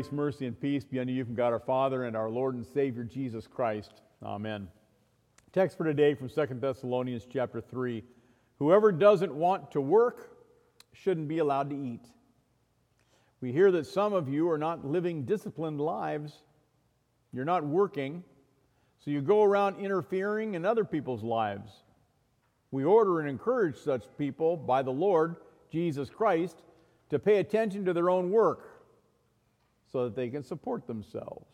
Grace, mercy, and peace be unto you from God our Father and our Lord and Savior Jesus Christ. Amen. Text for today from 2 Thessalonians chapter 3. Whoever doesn't want to work shouldn't be allowed to eat. We hear that some of you are not living disciplined lives. You're not working, so you go around interfering in other people's lives. We order and encourage such people by the Lord Jesus Christ to pay attention to their own work so that they can support themselves.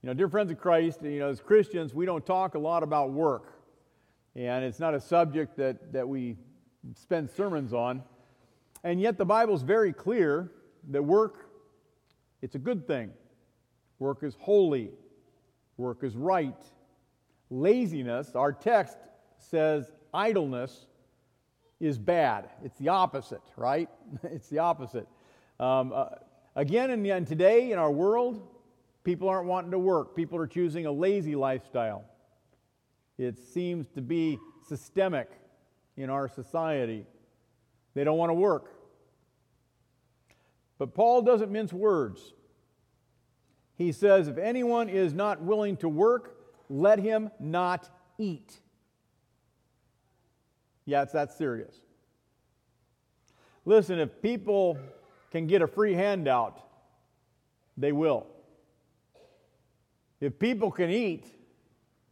You know, dear friends of Christ, as Christians, we don't talk a lot about work. And it's not a subject that we spend sermons on. And yet the Bible's very clear that work, it's a good thing. Work is holy. Work is right. Laziness, our text says idleness, is bad. It's the opposite, right? It's the opposite. Again, and today in our world, people aren't wanting to work. People are choosing a lazy lifestyle. It seems to be systemic in our society. They don't want to work. But Paul doesn't mince words. He says, if anyone is not willing to work, let him not eat. Yeah, it's that serious. Listen, if people can get a free handout, they will. If people can eat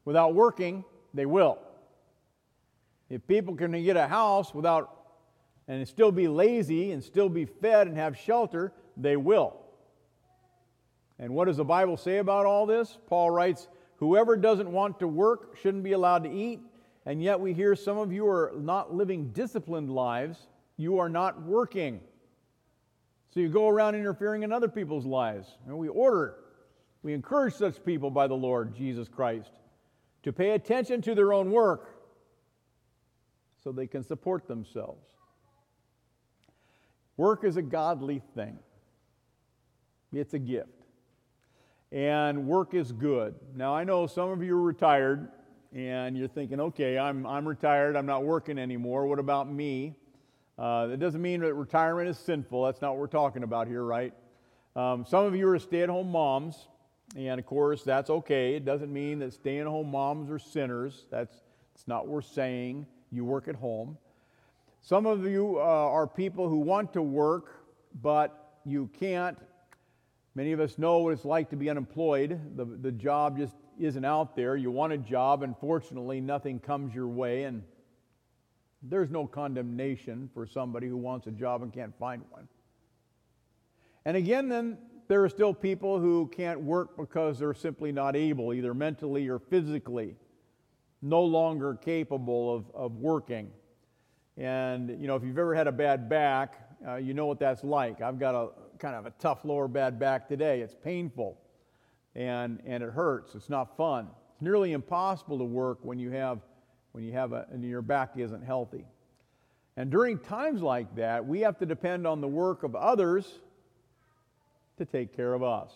without working, they will. If people can get a house without and still be lazy and still be fed and have shelter, they will. And what does the Bible say about all this? Paul writes, whoever doesn't want to work shouldn't be allowed to eat. And yet we hear some of you are not living disciplined lives. You are not working. So you go around interfering in other people's lives. And we encourage such people by the Lord Jesus Christ to pay attention to their own work so they can support themselves. Work is a godly thing. It's a gift. And work is good. Now, I know some of you are retired, and you're thinking, okay, I'm retired, I'm not working anymore, what about me? That doesn't mean that retirement is sinful. That's not what we're talking about here, right? Some of you are stay-at-home moms, and of course, that's okay. It doesn't mean that stay-at-home moms are sinners. That's not what we're saying. You work at home. Some of you are people who want to work, but you can't. Many of us know what it's like to be unemployed. The job just isn't out there. You want a job, and fortunately, nothing comes your way. And there's no condemnation for somebody who wants a job and can't find one. And again, then, there are still people who can't work because they're simply not able, either mentally or physically, no longer capable of working. And, if you've ever had a bad back, you know what that's like. I've got a kind of a tough lower bad back today. It's painful and it hurts. It's not fun. It's nearly impossible to work when your back isn't healthy. And during times like that, we have to depend on the work of others to take care of us.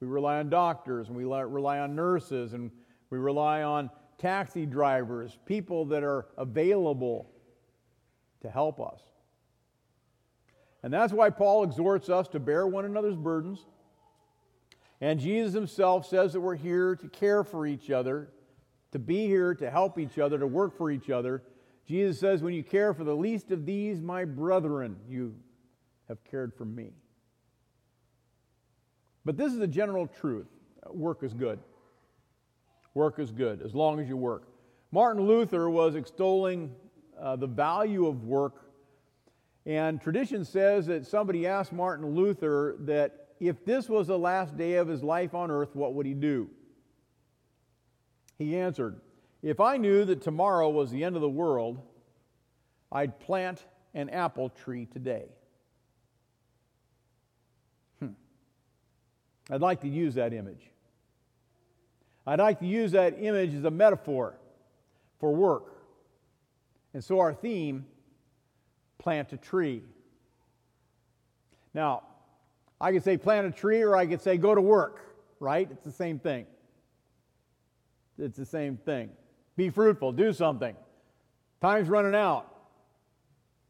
We rely on doctors, and we rely on nurses, and we rely on taxi drivers, people that are available to help us. And that's why Paul exhorts us to bear one another's burdens. And Jesus himself says that we're here to care for each other, to be here to help each other, to work for each other. Jesus says, when you care for the least of these, my brethren, you have cared for me. But this is the general truth. Work is good. Work is good, as long as you work. Martin Luther was extolling the value of work. And tradition says that somebody asked Martin Luther that if this was the last day of his life on earth, what would he do? He answered, if I knew that tomorrow was the end of the world, I'd plant an apple tree today. I'd like to use that image. I'd like to use that image as a metaphor for work. And so our theme, plant a tree. Now, I could say plant a tree, or I could say go to work, right? It's the same thing. It's the same thing. Be fruitful. Do something. Time's running out.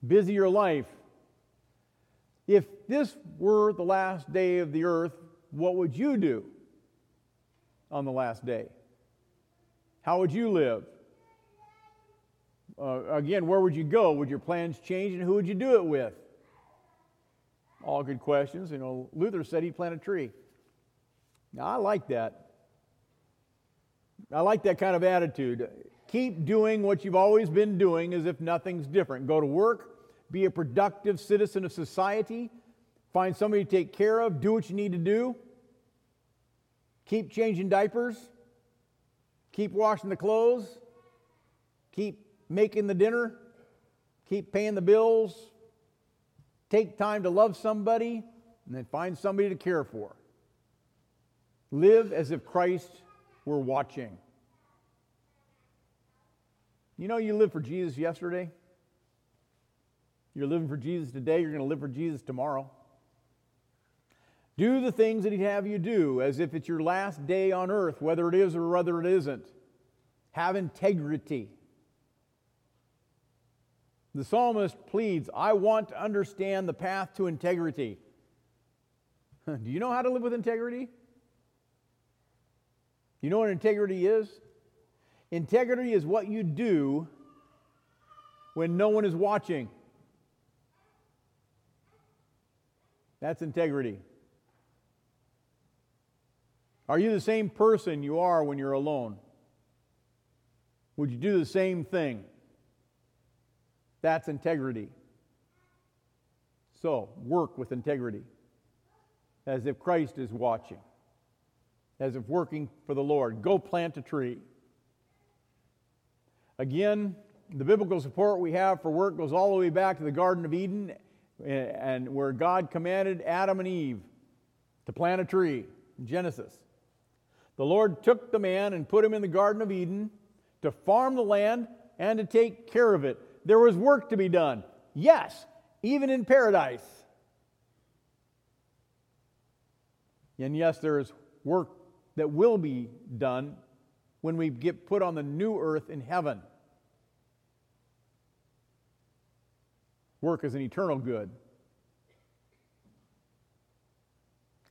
Busy your life. If this were the last day of the earth, what would you do on the last day? How would you live? Again, where would you go? Would your plans change, and who would you do it with? All good questions. You know, Luther said he'd plant a tree. Now, I like that. I like that kind of attitude. Keep doing what you've always been doing as if nothing's different. Go to work. Be a productive citizen of society. Find somebody to take care of. Do what you need to do. Keep changing diapers. Keep washing the clothes. Keep making the dinner. Keep paying the bills. Take time to love somebody, and then find somebody to care for. Live as if Christ were watching. You know, you lived for Jesus yesterday. You're living for Jesus today. You're going to live for Jesus tomorrow. Do the things that he'd have you do as if it's your last day on earth, whether it is or whether it isn't. Have integrity. The psalmist pleads, I want to understand the path to integrity. Do you know how to live with integrity? You know what integrity is? Integrity is what you do when no one is watching. That's integrity. Are you the same person you are when you're alone? Would you do the same thing? That's integrity. So, work with integrity, as if Christ is watching, as if working for the Lord. Go plant a tree. Again, the biblical support we have for work goes all the way back to the Garden of Eden, and where God commanded Adam and Eve to plant a tree in Genesis. The Lord took the man and put him in the Garden of Eden to farm the land and to take care of it. There was work to be done. Yes, even in paradise. And yes, there is work that will be done when we get put on the new earth in heaven. Work is an eternal good.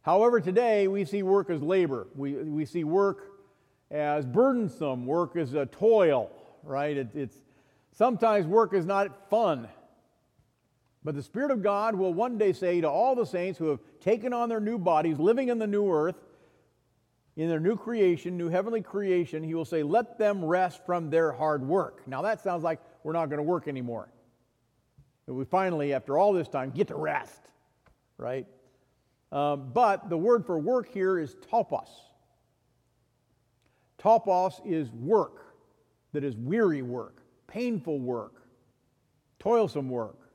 However, today we see work as labor. We see work as burdensome. Work as a toil, right? It's sometimes work is not fun. But the Spirit of God will one day say to all the saints who have taken on their new bodies, living in the new earth, in their new creation, new heavenly creation, he will say, let them rest from their hard work. Now that sounds like we're not going to work anymore. That we finally, after all this time, get to rest, right? But the word for work here is topos. Topos is work that is weary work, painful work, toilsome work.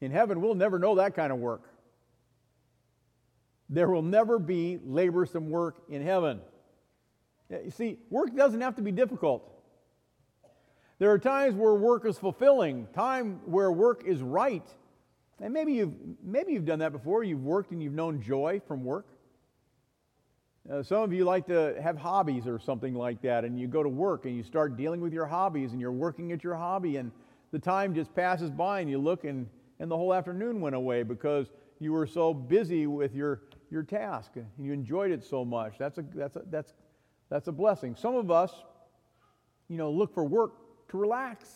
In heaven, we'll never know that kind of work. There will never be laborsome work in heaven. You see, work doesn't have to be difficult. There are times where work is fulfilling, time where work is right. And maybe you've done that before. You've worked and you've known joy from work. Some of you like to have hobbies or something like that, and you go to work and you start dealing with your hobbies and you're working at your hobby, and the time just passes by and you look and the whole afternoon went away because you were so busy with your task and you enjoyed it so much. That's a blessing. Some of us, you know, look for work to relax.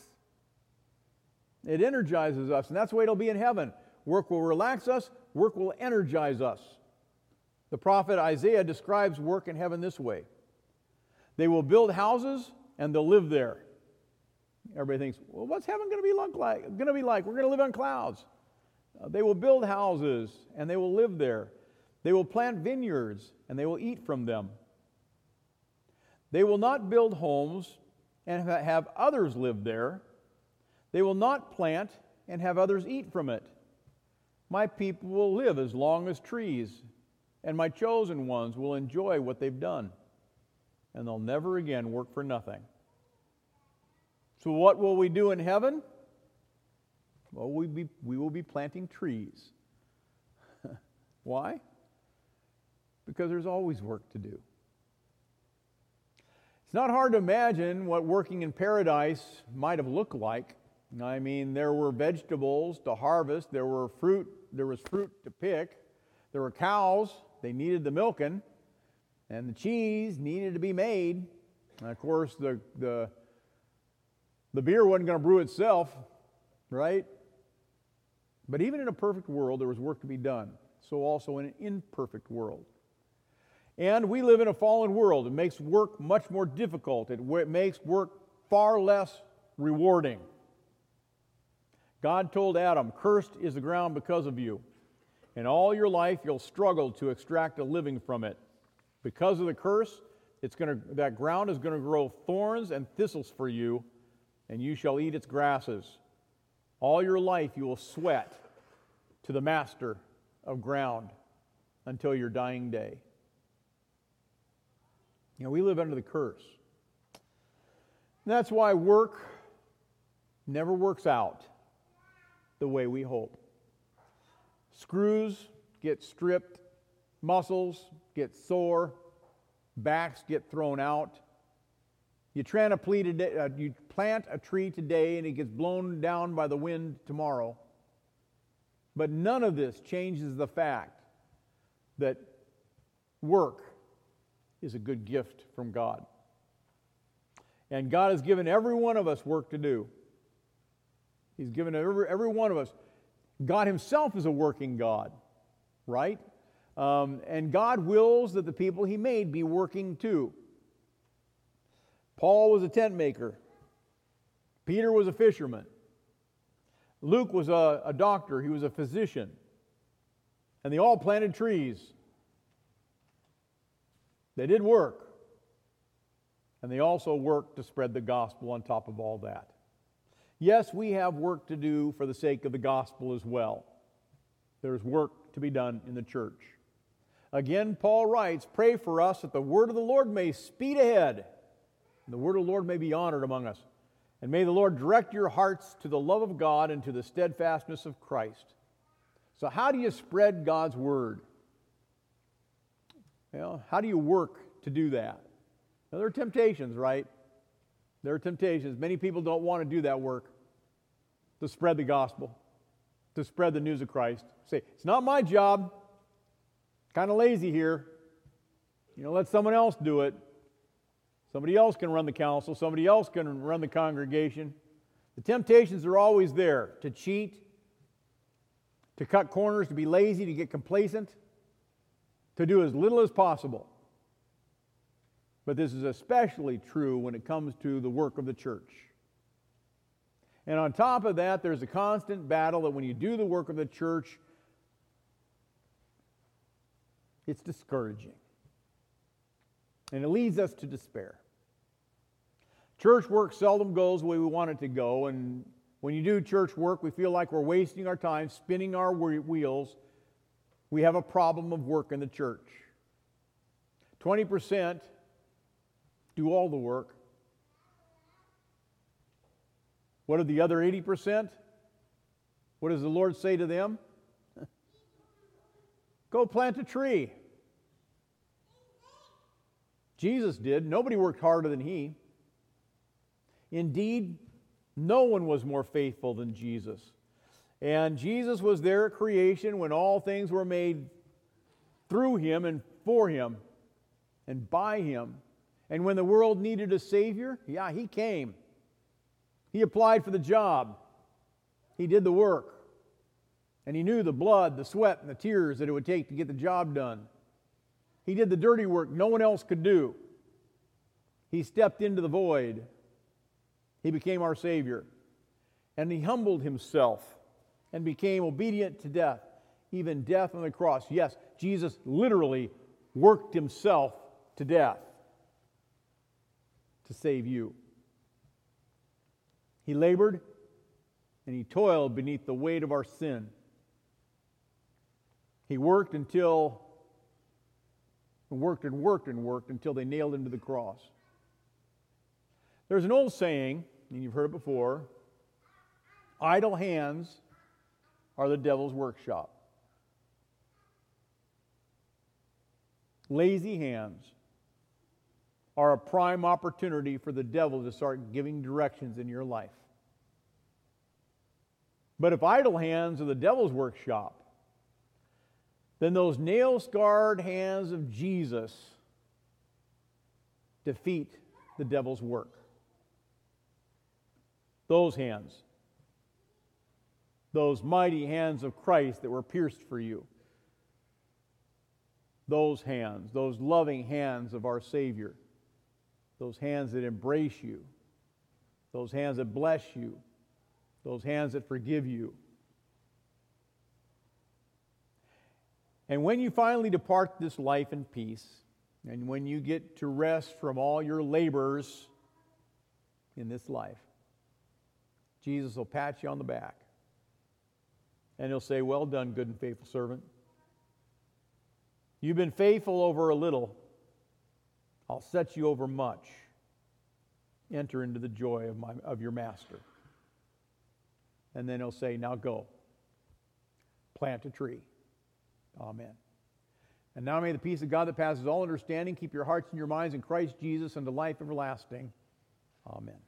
It energizes us, and that's the way it'll be in heaven. Work will relax us, work will energize us. The prophet Isaiah describes work in heaven this way. They will build houses and they'll live there. Everybody thinks, well, what's heaven going to be like? We're going to live on clouds. They will build houses and they will live there. They will plant vineyards and they will eat from them. They will not build homes and have others live there. They will not plant and have others eat from it. My people will live as long as trees, and my chosen ones will enjoy what they've done, and they'll never again work for nothing. So what will we do in heaven? Well, we will be planting trees. Why? Because there's always work to do. It's not hard to imagine what working in paradise might have looked like I mean, there were vegetables to harvest, there were fruit, there was fruit to pick, there were cows, they needed the milking, and the cheese needed to be made. And of course, the beer wasn't going to brew itself, right? But even in a perfect world, there was work to be done. So also in an imperfect world. And we live in a fallen world. It makes work much more difficult. It makes work far less rewarding. God told Adam, "Cursed is the ground because of you. And all your life you'll struggle to extract a living from it. Because of the curse, that ground is going to grow thorns and thistles for you, and you shall eat its grasses. All your life you will sweat to the master of ground until your dying day." You know, we live under the curse. And that's why work never works out the way we hope. Screws get stripped, muscles get sore, backs get thrown out. You plant a tree today and it gets blown down by the wind tomorrow. But none of this changes the fact that work is a good gift from God. And God has given every one of us work to do. He's given every one of us. God himself is a working God, right? And God wills that the people he made be working too. Paul was a tent maker. Peter was a fisherman. Luke was a doctor. He was a physician. And they all planted trees. They did work. And they also worked to spread the gospel on top of all that. Yes, we have work to do for the sake of the gospel as well. There's work to be done in the church. Again, Paul writes, "Pray for us that the word of the Lord may speed ahead. The word of the Lord may be honored among us. And may the Lord direct your hearts to the love of God and to the steadfastness of Christ." So how do you spread God's word? Well, how do you work to do that? Now, there are temptations, right? There are temptations. Many people don't want to do that work, to spread the gospel, to spread the news of Christ. Say, it's not my job. Kind of lazy here. You know, let someone else do it. Somebody else can run the council. Somebody else can run the congregation. The temptations are always there to cheat, to cut corners, to be lazy, to get complacent, to do as little as possible. But this is especially true when it comes to the work of the church. And on top of that, there's a constant battle that when you do the work of the church, it's discouraging. And it leads us to despair. Church work seldom goes the way we want it to go, and when you do church work, we feel like we're wasting our time, spinning our wheels. We have a problem of work in the church. 20% do all the work. What of the other 80%? What does the Lord say to them? Go plant a tree. Jesus did. Nobody worked harder than he. Indeed, no one was more faithful than Jesus. And Jesus was there at creation when all things were made through him and for him and by him. And when the world needed a Savior, yeah, he came. He applied for the job. He did the work. And he knew the blood, the sweat, and the tears that it would take to get the job done. He did the dirty work no one else could do. He stepped into the void. He became our Savior. And he humbled himself and became obedient to death, even death on the cross. Yes, Jesus literally worked himself to death to save you. He labored and he toiled beneath the weight of our sin. He worked until... worked until they nailed him to the cross. There's an old saying, and you've heard it before, idle hands are the devil's workshop. Lazy hands are a prime opportunity for the devil to start giving directions in your life. But if idle hands are the devil's workshop, then those nail-scarred hands of Jesus defeat the devil's work. Those hands, those mighty hands of Christ that were pierced for you, those hands, those loving hands of our Savior, those hands that embrace you, those hands that bless you, those hands that forgive you. And when you finally depart this life in peace, and when you get to rest from all your labors in this life, Jesus will pat you on the back. And he'll say, "Well done, good and faithful servant. You've been faithful over a little. I'll set you over much. Enter into the joy of your master." And then he'll say, "Now go. Plant a tree." Amen. And now may the peace of God that passes all understanding keep your hearts and your minds in Christ Jesus unto life everlasting. Amen.